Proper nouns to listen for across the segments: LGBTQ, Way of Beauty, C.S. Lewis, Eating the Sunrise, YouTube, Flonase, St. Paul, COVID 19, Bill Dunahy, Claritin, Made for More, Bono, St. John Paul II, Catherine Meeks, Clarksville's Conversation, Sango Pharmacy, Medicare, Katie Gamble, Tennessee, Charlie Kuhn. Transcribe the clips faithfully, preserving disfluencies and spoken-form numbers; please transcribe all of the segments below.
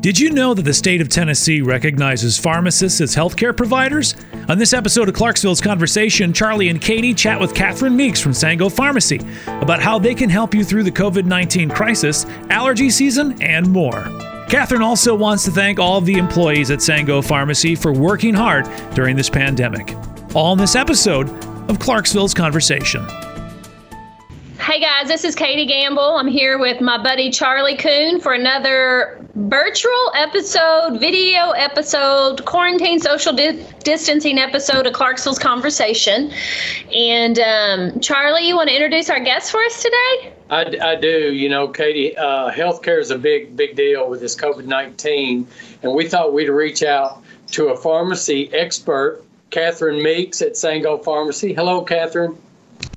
Did you know that the state of Tennessee recognizes pharmacists as healthcare providers? On this episode of Clarksville's Conversation, Charlie and Katie chat with Catherine Meeks from Sango Pharmacy about how they can help you through the covid nineteen crisis, allergy season, and more. Catherine also wants to thank all of the employees at Sango Pharmacy for working hard during this pandemic. All in this episode of Clarksville's Conversation. Hey guys, this is Katie Gamble. I'm here with my buddy Charlie Kuhn for another virtual episode, video episode, quarantine social di- distancing episode of Clarksville's Conversation. And um, Charlie, you want to introduce our guest for us today? I, I do. You know, Katie, uh, healthcare is a big, big deal with this covid nineteen. And we thought we'd reach out to a pharmacy expert, Catherine Meeks at Sango Pharmacy. Hello, Catherine.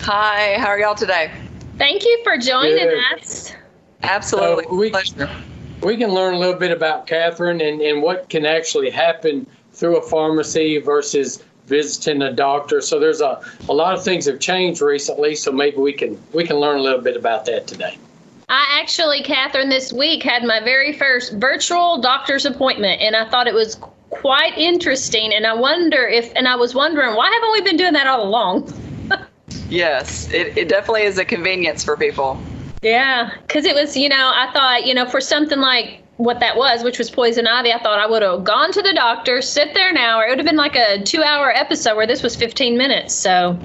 Hi, how are y'all today? Thank you for joining Good. us. Absolutely. So we, Pleasure. We can learn a little bit about Catherine and, and what can actually happen through a pharmacy versus visiting a doctor. So there's a, a lot of things have changed recently, so maybe we can we can learn a little bit about that today. I actually, Catherine, this week had my very first virtual doctor's appointment, and I thought it was quite interesting. And I wonder if, and I was wondering, why haven't we been doing that all along? Yes, it, it definitely is a convenience for people. Yeah, because it was, you know, I thought, you know, for something like what that was, which was poison ivy, I thought I would have gone to the doctor, sit there an hour. It would have been like a two-hour episode where this was fifteen minutes. So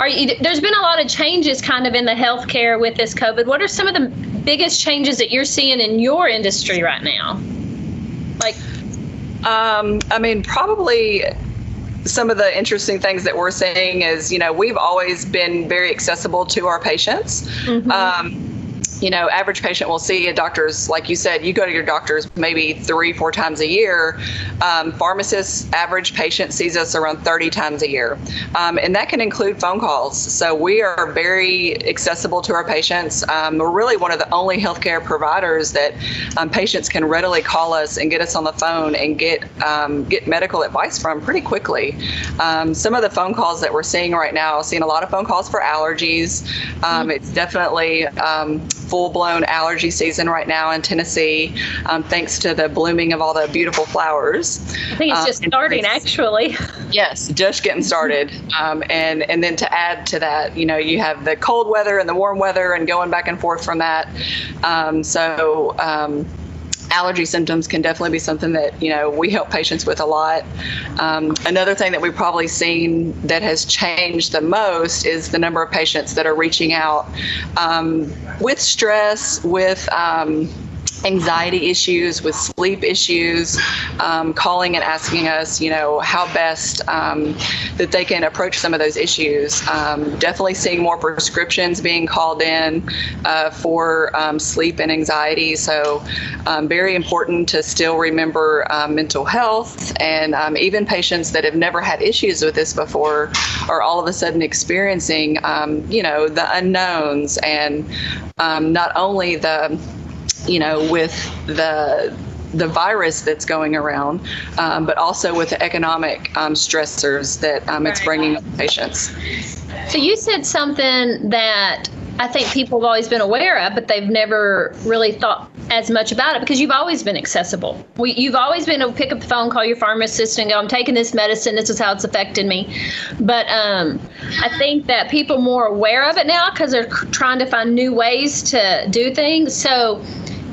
are you, there's been a lot of changes kind of in the healthcare with this COVID. What are some of the biggest changes that you're seeing in your industry right now? Like, um, I mean, probably... Some of the interesting things that we're seeing is, you know, we've always been very accessible to our patients. Mm-hmm. Um, you know, average patient will see a doctor's, like you said, you go to your doctor's maybe three, four times a year. Um, pharmacists, average patient sees us around thirty times a year. Um, and that can include phone calls. So we are very accessible to our patients. Um, we're really one of the only healthcare providers that um, patients can readily call us and get us on the phone and get um, get medical advice from pretty quickly. Um, some of the phone calls that we're seeing right now, seeing a lot of phone calls for allergies. Um, it's definitely um, full-blown allergy season right now in Tennessee, um, thanks to the blooming of all the beautiful flowers. I think it's just um, starting, actually. Yes, just getting started. Um, and, and then to add to that, you know, you have the cold weather and the warm weather and going back and forth from that. Um, so... Um, Allergy symptoms can definitely be something that, you know, we help patients with a lot. Um, another thing that we've probably seen that has changed the most is the number of patients that are reaching out um, with stress, with um, anxiety issues, with sleep issues, um, calling and asking us, you know, how best um, that they can approach some of those issues. Um, definitely seeing more prescriptions being called in uh, for um, sleep and anxiety. So um, very important to still remember uh, mental health, and um, even patients that have never had issues with this before are all of a sudden experiencing, um, you know, the unknowns, and um, not only the you know, with the the virus that's going around, um, but also with the economic um, stressors that um, it's bringing to patients. So you said something that I think people have always been aware of, but they've never really thought as much about it because you've always been accessible. We, you've always been able to pick up the phone, call your pharmacist and go, I'm taking this medicine. This is how it's affected me. But um, I think that people are more aware of it now because they're trying to find new ways to do things. So,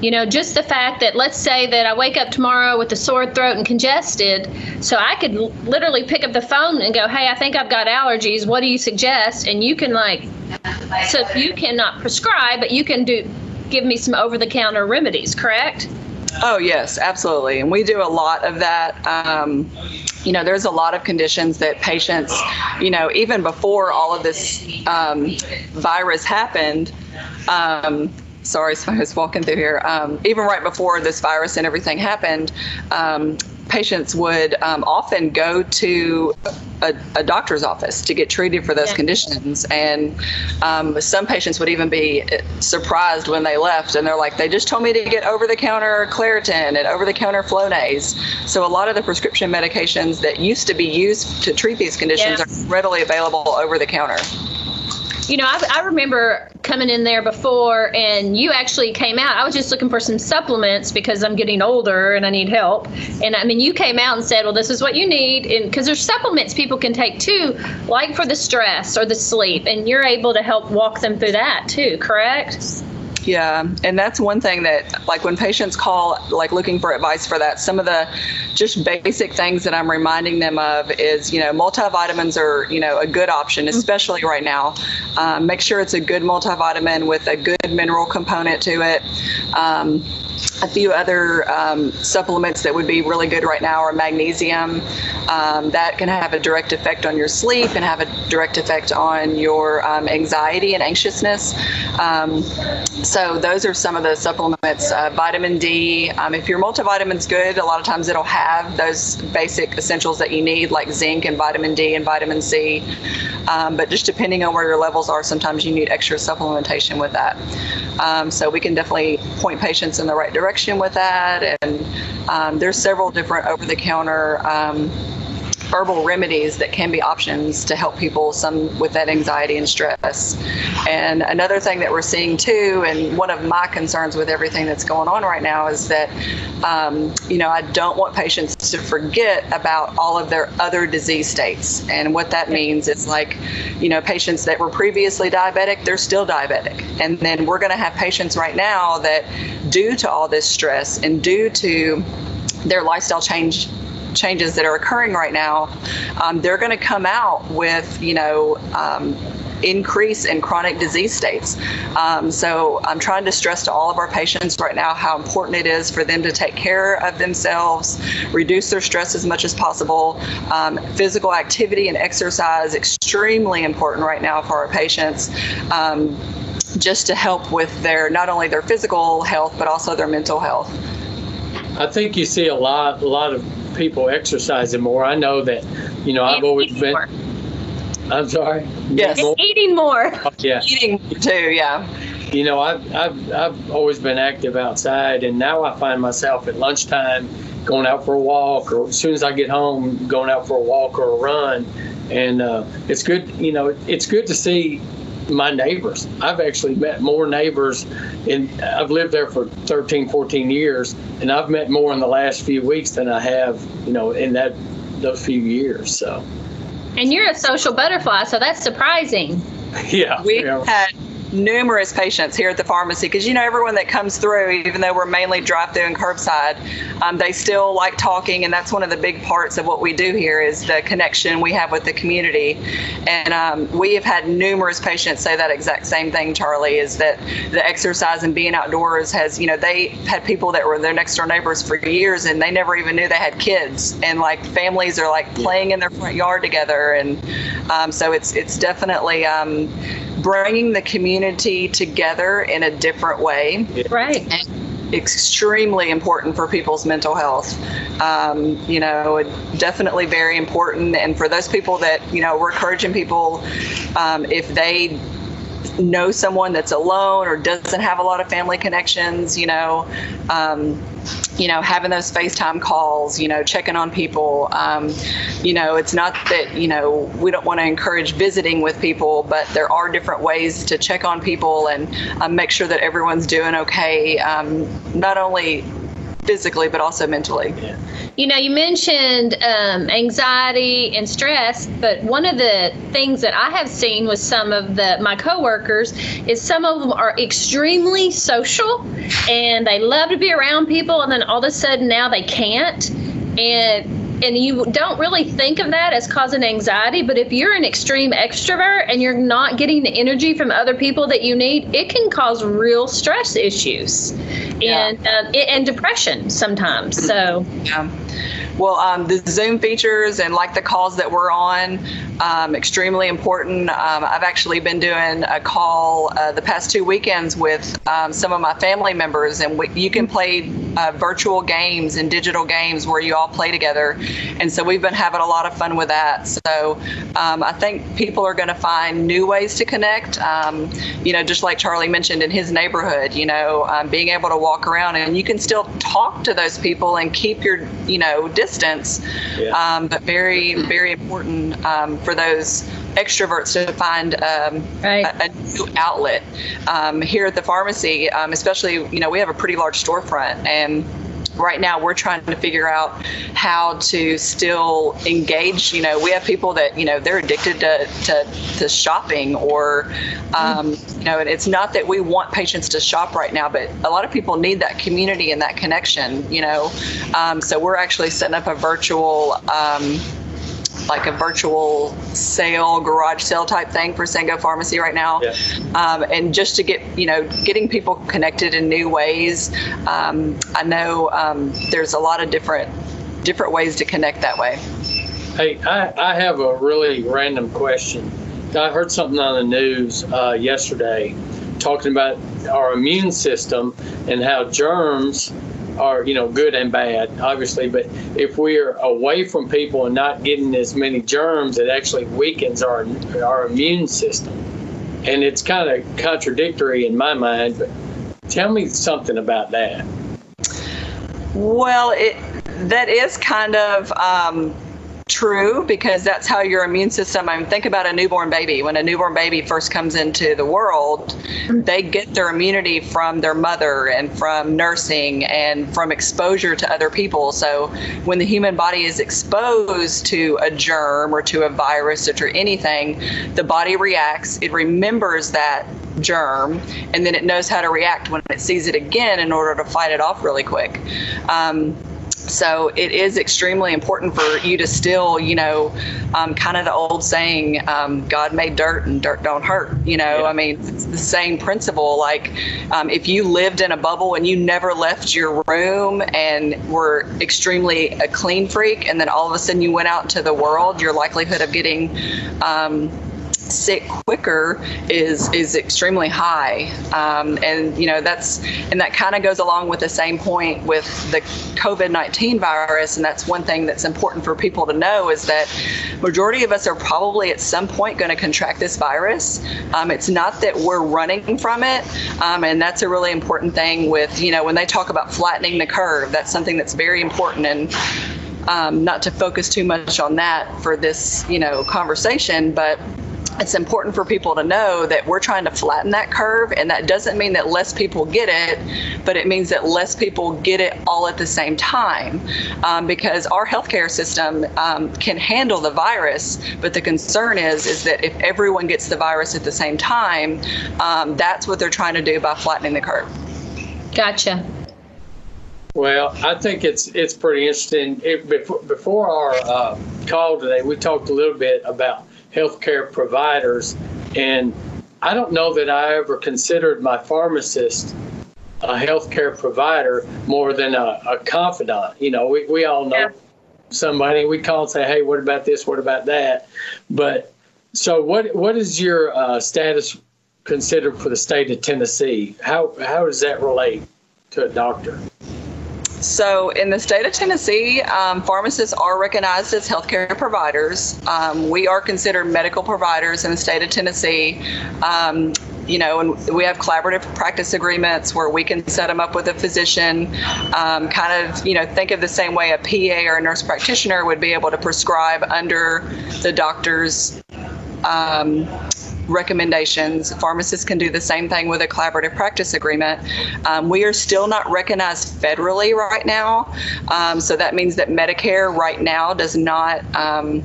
you know, just the fact that, let's say that I wake up tomorrow with a sore throat and congested, so I could l- literally pick up the phone and go, hey, I think I've got allergies. What do you suggest? And you can like, so you cannot prescribe, but you can do, give me some over-the-counter remedies, correct? Oh, yes, absolutely. And we do a lot of that. Um, you know, there's a lot of conditions that patients, you know, even before all of this um, virus happened, um, Sorry, so I was walking through here. Um, even right before this virus and everything happened, um, patients would um, often go to a, a doctor's office to get treated for those yeah. conditions. And um, some patients would even be surprised when they left and they're like, they just told me to get over-the-counter Claritin and over-the-counter Flonase. So a lot of the prescription medications that used to be used to treat these conditions yeah. are readily available over-the-counter. You know, I, I remember coming in there before, and you actually came out. I was just looking for some supplements because I'm getting older and I need help. And I mean, you came out and said, well, this is what you need. And because there's supplements people can take too, like for the stress or the sleep, and you're able to help walk them through that too, correct? Yeah. And that's one thing that, like, when patients call, like, looking for advice for that, some of the just basic things that I'm reminding them of is, you know, multivitamins are, you know, a good option, especially right now. Um, make sure it's a good multivitamin with a good mineral component to it. Um, a few other um, supplements that would be really good right now are magnesium. Um, that can have a direct effect on your sleep and have a direct effect on your um, anxiety and anxiousness. Um, so those are some of the supplements. Uh, vitamin D, um, if your multivitamin's good, a lot of times it'll have those basic essentials that you need, like zinc and vitamin D and vitamin C. Um, but just depending on where your levels are, sometimes you need extra supplementation with that. Um, so we can definitely point patients in the right direction with that. And um, there's several different over-the-counter um, herbal remedies that can be options to help people, some with that anxiety and stress. And another thing that we're seeing too, and one of my concerns with everything that's going on right now, is that, um, you know, I don't want patients to forget about all of their other disease states. And what that means is, like, you know, patients that were previously diabetic, they're still diabetic. And then we're going to have patients right now that, due to all this stress and due to their lifestyle change, changes that are occurring right now, um, they're going to come out with, you know, um, increase in chronic disease states. Um, so I'm trying to stress to all of our patients right now how important it is for them to take care of themselves, reduce their stress as much as possible. Um, physical activity and exercise, extremely important right now for our patients. Um, just to help with their, not only their physical health, but also their mental health. I think you see a lot, a lot of people exercising more. I know that, you know, and I've always been, more. I'm sorry. Yes. More? Eating more. Oh, yeah. Eating too. Yeah. You know, I've, I've, I've always been active outside, and now I find myself at lunchtime going out for a walk, or as soon as I get home, going out for a walk or a run. And uh, it's good, you know, it's good to see my neighbors. I've actually met more neighbors, and I've lived there for thirteen, fourteen years, and I've met more in the last few weeks than I have, you know, in that those few years. So. And you're a social butterfly, so that's surprising. Yeah. We yeah. had numerous patients here at the pharmacy, because, you know, everyone that comes through, even though we're mainly drive-through and curbside, um, they still like talking, and that's one of the big parts of what we do here is the connection we have with the community. And um, we have had numerous patients say that exact same thing, Charlie, is that the exercise and being outdoors has, you know, they had people that were their next door neighbors for years, and they never even knew they had kids, and like families are like playing in their front yard together. And um, so it's it's definitely um, bringing the community together in a different way. Right. And extremely important for people's mental health. Um, you know, definitely very important. And for those people that, you know, we're encouraging people, um, if they know someone that's alone or doesn't have a lot of family connections, you know, um, you know, having those FaceTime calls, you know, checking on people. Um, you know, it's not that, you know, we don't want to encourage visiting with people, but there are different ways to check on people and um, make sure that everyone's doing okay, um, not only physically, but also mentally. Yeah. You know, you mentioned um, anxiety and stress, but one of the things that I have seen with some of the my coworkers is some of them are extremely social, and they love to be around people, and then all of a sudden now they can't. And And you don't really think of that as causing anxiety, but if you're an extreme extrovert and you're not getting the energy from other people that you need, it can cause real stress issues yeah. and um, and depression sometimes. So. Yeah. Well, um, the Zoom features and like the calls that we're on, um, extremely important. Um, I've actually been doing a call uh, the past two weekends with um, some of my family members, and we, you can play uh, virtual games and digital games where you all play together. And so we've been having a lot of fun with that. So um, I think people are going to find new ways to connect, um, you know, just like Charlie mentioned in his neighborhood, you know, um, being able to walk around, and you can still talk to those people and keep your, you know, distance, yeah. um, but very, very important um, for for those extroverts to find um, right. a, a new outlet. Um, here at the pharmacy, um, especially, you know, we have a pretty large storefront, and right now we're trying to figure out how to still engage. You know, we have people that, you know, they're addicted to to, to shopping, or, um, mm-hmm. you know, and it's not that we want patients to shop right now, but a lot of people need that community and that connection, you know. Um, so we're actually setting up a virtual um like a virtual sale, garage sale type thing for Sango Pharmacy right now. Yeah. Um, and just to get, you know, getting people connected in new ways. Um, I know um, there's a lot of different different ways to connect that way. Hey, I, I have a really random question. I heard something on the news uh, yesterday talking about our immune system and how germs are, you know, good and bad, obviously, but if we're away from people and not getting as many germs, it actually weakens our our immune system. And it's kind of contradictory in my mind, but tell me something about that. Well, it that is kind of um true, because that's how your immune system, I mean, think about a newborn baby. When a newborn baby first comes into the world, they get their immunity from their mother and from nursing and from exposure to other people. So when the human body is exposed to a germ or to a virus or to anything, the body reacts. It remembers that germ, and then it knows how to react when it sees it again in order to fight it off really quick. Um, So it is extremely important for you to still, you know, um, kind of the old saying, um, God made dirt and dirt don't hurt. You know, yeah. I mean, it's the same principle. Like um, if you lived in a bubble and you never left your room and were extremely a clean freak, and then all of a sudden you went out into the world, your likelihood of getting um, sick quicker is is extremely high. Um, and, you know, that's, and that kind of goes along with the same point with the COVID nineteen virus. And that's one thing that's important for people to know, is that majority of us are probably at some point going to contract this virus. Um, it's not that we're running from it. Um, and that's a really important thing with, you know, when they talk about flattening the curve, that's something that's very important. And um, not to focus too much on that for this, you know, conversation, but it's important for people to know that we're trying to flatten that curve, and that doesn't mean that less people get it, but it means that less people get it all at the same time, um, because our healthcare system um, can handle the virus, but the concern is is that if everyone gets the virus at the same time, um, that's what they're trying to do by flattening the curve. Gotcha. Well, I think it's it's pretty interesting. It, before, before our uh, call today, we talked a little bit about healthcare providers, and I don't know that I ever considered my pharmacist a healthcare provider more than a, a confidant. You know, we, we all know yeah. somebody. We call and say, hey, what about this? What about that? But so what what is your uh, status considered for the state of Tennessee? How how does that relate to a doctor? So in the state of Tennessee, um, pharmacists are recognized as healthcare providers. Um, we are considered medical providers in the state of Tennessee. Um, you know, and we have collaborative practice agreements where we can set them up with a physician, um, kind of, you know, think of the same way a P A or a nurse practitioner would be able to prescribe under the doctor's um, recommendations. Pharmacists can do the same thing with a collaborative practice agreement. Um, we are still not recognized federally right now. Um, so that means that Medicare right now does not, um,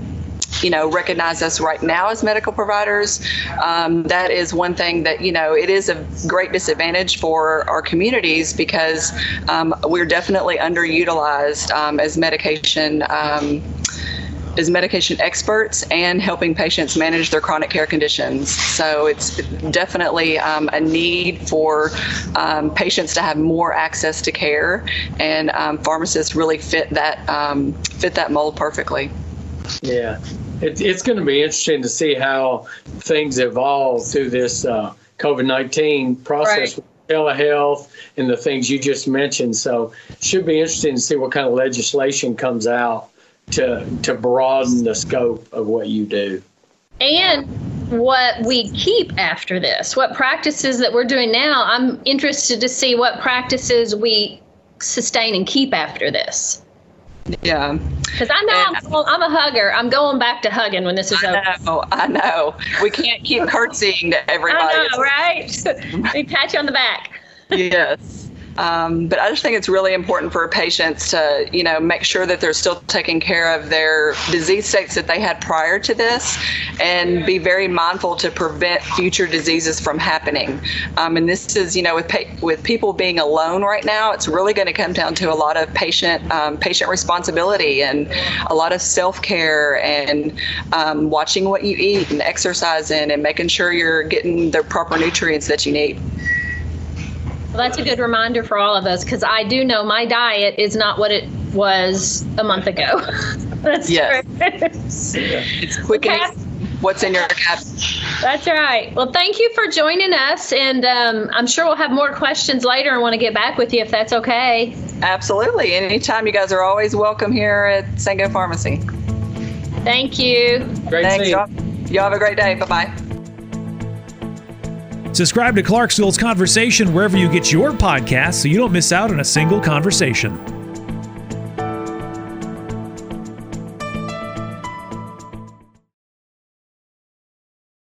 you know, recognize us right now as medical providers. Um, that is one thing that, you know, it is a great disadvantage for our communities, because um, we're definitely underutilized um, as medication um as medication experts and helping patients manage their chronic care conditions. So it's definitely um, a need for um, patients to have more access to care, and um, pharmacists really fit that um, fit that mold perfectly. Yeah, it, it's going to be interesting to see how things evolve through this uh, COVID nineteen process. Right. Telehealth and the things you just mentioned. So it should be interesting to see what kind of legislation comes out to to broaden the scope of what you do. And what we keep after this, what practices that we're doing now, I'm interested to see what practices we sustain and keep after this. Yeah. Because I know and, I'm, I'm a hugger. I'm going back to hugging when this is I over. Know, I know. We can't keep curtsying to everybody. I know, right? We pat you on the back. Yes. Um, but I just think it's really important for patients to, you know, make sure that they're still taking care of their disease states that they had prior to this, and be very mindful to prevent future diseases from happening. Um, and this is, you know, with pa- with people being alone right now, it's really going to come down to a lot of patient um, patient responsibility and a lot of self-care and um, watching what you eat and exercising and making sure you're getting the proper nutrients that you need. Well, that's a good reminder for all of us, because I do know my diet is not what it was a month ago. That's yes. True. It's quick okay. and easy. What's in your cabinet? That's right. Well, thank you for joining us, and um, I'm sure we'll have more questions later and want to get back with you if that's okay. Absolutely. Anytime. You guys are always welcome here at Sango Pharmacy. Thank you. Great Thanks, to y'all. Y'all have a great day. Bye-bye. Subscribe to Clarksville's Conversation wherever you get your podcasts so you don't miss out on a single conversation.